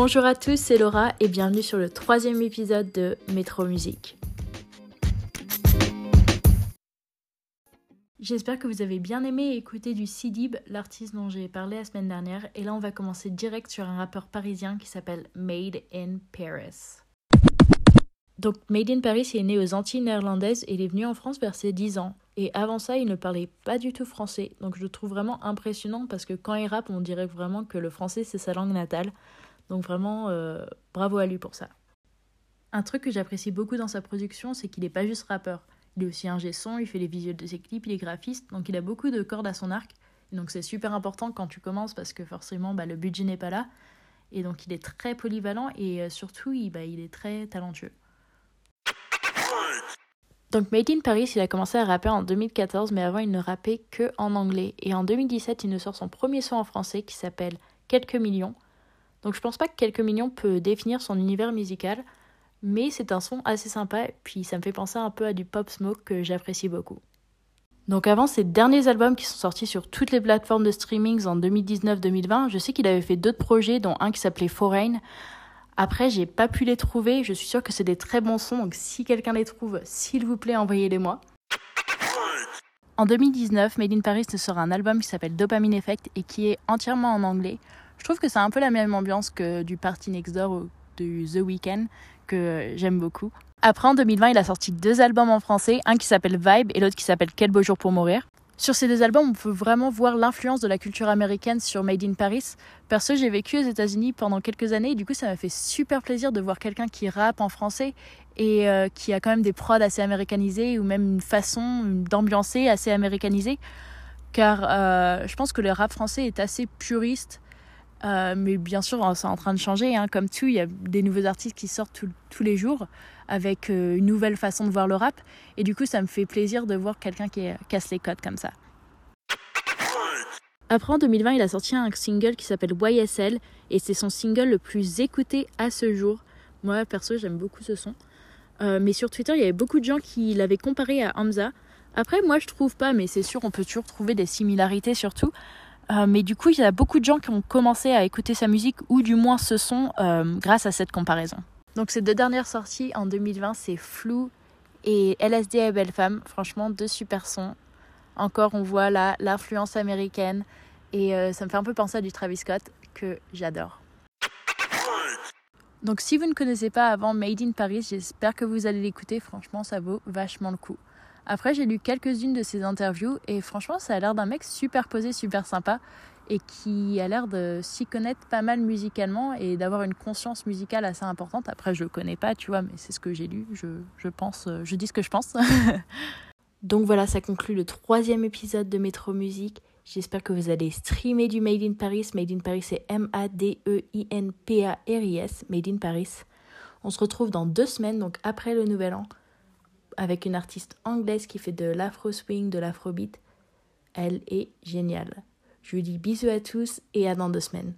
Bonjour à tous, c'est Laura et bienvenue sur le 3e épisode de Métro Musique. J'espère que vous avez bien aimé écouter du Sidibé, l'artiste dont j'ai parlé la semaine dernière. Et là, on va commencer direct sur un rappeur parisien qui s'appelle Made in Paris. Donc, Made in Paris est né aux Antilles néerlandaises et il est venu en France vers ses 10 ans. Et avant ça, il ne parlait pas du tout français. Donc, je le trouve vraiment impressionnant parce que quand il rappe, on dirait vraiment que le français, c'est sa langue natale. Donc vraiment, bravo à lui pour ça. Un truc que j'apprécie beaucoup dans sa production, c'est qu'il n'est pas juste rappeur. Il est aussi ingé son, il fait les visuels de ses clips, il est graphiste, donc il a beaucoup de cordes à son arc. Et donc c'est super important quand tu commences parce que forcément, le budget n'est pas là. Et donc il est très polyvalent et surtout, il est très talentueux. Donc Made in Paris, il a commencé à rapper en 2014, mais avant il ne rappait que en anglais. Et en 2017, il nous sort son premier son en français qui s'appelle « Quelques millions ». Donc je pense pas que Quelques millions peut définir son univers musical, mais c'est un son assez sympa, puis ça me fait penser un peu à du Pop Smoke que j'apprécie beaucoup. Donc avant ses derniers albums qui sont sortis sur toutes les plateformes de streaming en 2019-2020, je sais qu'il avait fait d'autres projets, dont un qui s'appelait Foreign. Après, j'ai pas pu les trouver, je suis sûre que c'est des très bons sons, donc si quelqu'un les trouve, s'il vous plaît, envoyez-les-moi. En 2019, Made in Paris te sort un album qui s'appelle Dopamine Effect et qui est entièrement en anglais. Je trouve que c'est un peu la même ambiance que du Party Next Door ou du The Weeknd, que j'aime beaucoup. Après, en 2020, il a sorti 2 albums en français, un qui s'appelle Vibe et l'autre qui s'appelle Quel beau jour pour mourir. Sur ces 2 albums, on peut vraiment voir l'influence de la culture américaine sur Made in Paris. Perso, j'ai vécu aux États-Unis pendant quelques années et du coup, ça m'a fait super plaisir de voir quelqu'un qui rappe en français et qui a quand même des prods assez américanisés ou même une façon d'ambiancer assez américanisée. Car je pense que le rap français est assez puriste. Mais bien sûr, c'est en train de changer. Comme tout, il y a des nouveaux artistes qui sortent tous les jours avec une nouvelle façon de voir le rap. Et du coup, ça me fait plaisir de voir quelqu'un qui casse les codes comme ça. Après, en 2020, il a sorti un single qui s'appelle YSL. Et c'est son single le plus écouté à ce jour. Moi, perso, j'aime beaucoup ce son. Mais sur Twitter, il y avait beaucoup de gens qui l'avaient comparé à Hamza. Après, moi, je trouve pas, mais c'est sûr, on peut toujours trouver des similarités surtout. Mais du coup, il y a beaucoup de gens qui ont commencé à écouter sa musique, ou du moins ce son, grâce à cette comparaison. Donc ces 2 dernières sorties en 2020, c'est Flou et LSD à Belle-Femme. Franchement, 2 super sons. Encore, on voit là l'influence américaine. Et ça me fait un peu penser à du Travis Scott, que j'adore. Donc si vous ne connaissez pas avant Made in Paris, j'espère que vous allez l'écouter. Franchement, ça vaut vachement le coup. Après, j'ai lu quelques-unes de ses interviews et franchement, ça a l'air d'un mec super posé, super sympa et qui a l'air de s'y connaître pas mal musicalement et d'avoir une conscience musicale assez importante. Après, je le connais pas, tu vois, mais c'est ce que j'ai lu, je pense, je dis ce que je pense. Donc voilà, ça conclut le 3e épisode de Métro Musique. J'espère que vous allez streamer du Made in Paris. Made in Paris, c'est M-A-D-E-I-N-P-A-R-I-S, Made in Paris. On se retrouve dans 2 semaines, donc après le Nouvel An, avec une artiste anglaise qui fait de l'afro-swing, de l'afrobeat. Elle est géniale. Je vous dis bisous à tous et à dans 2 semaines.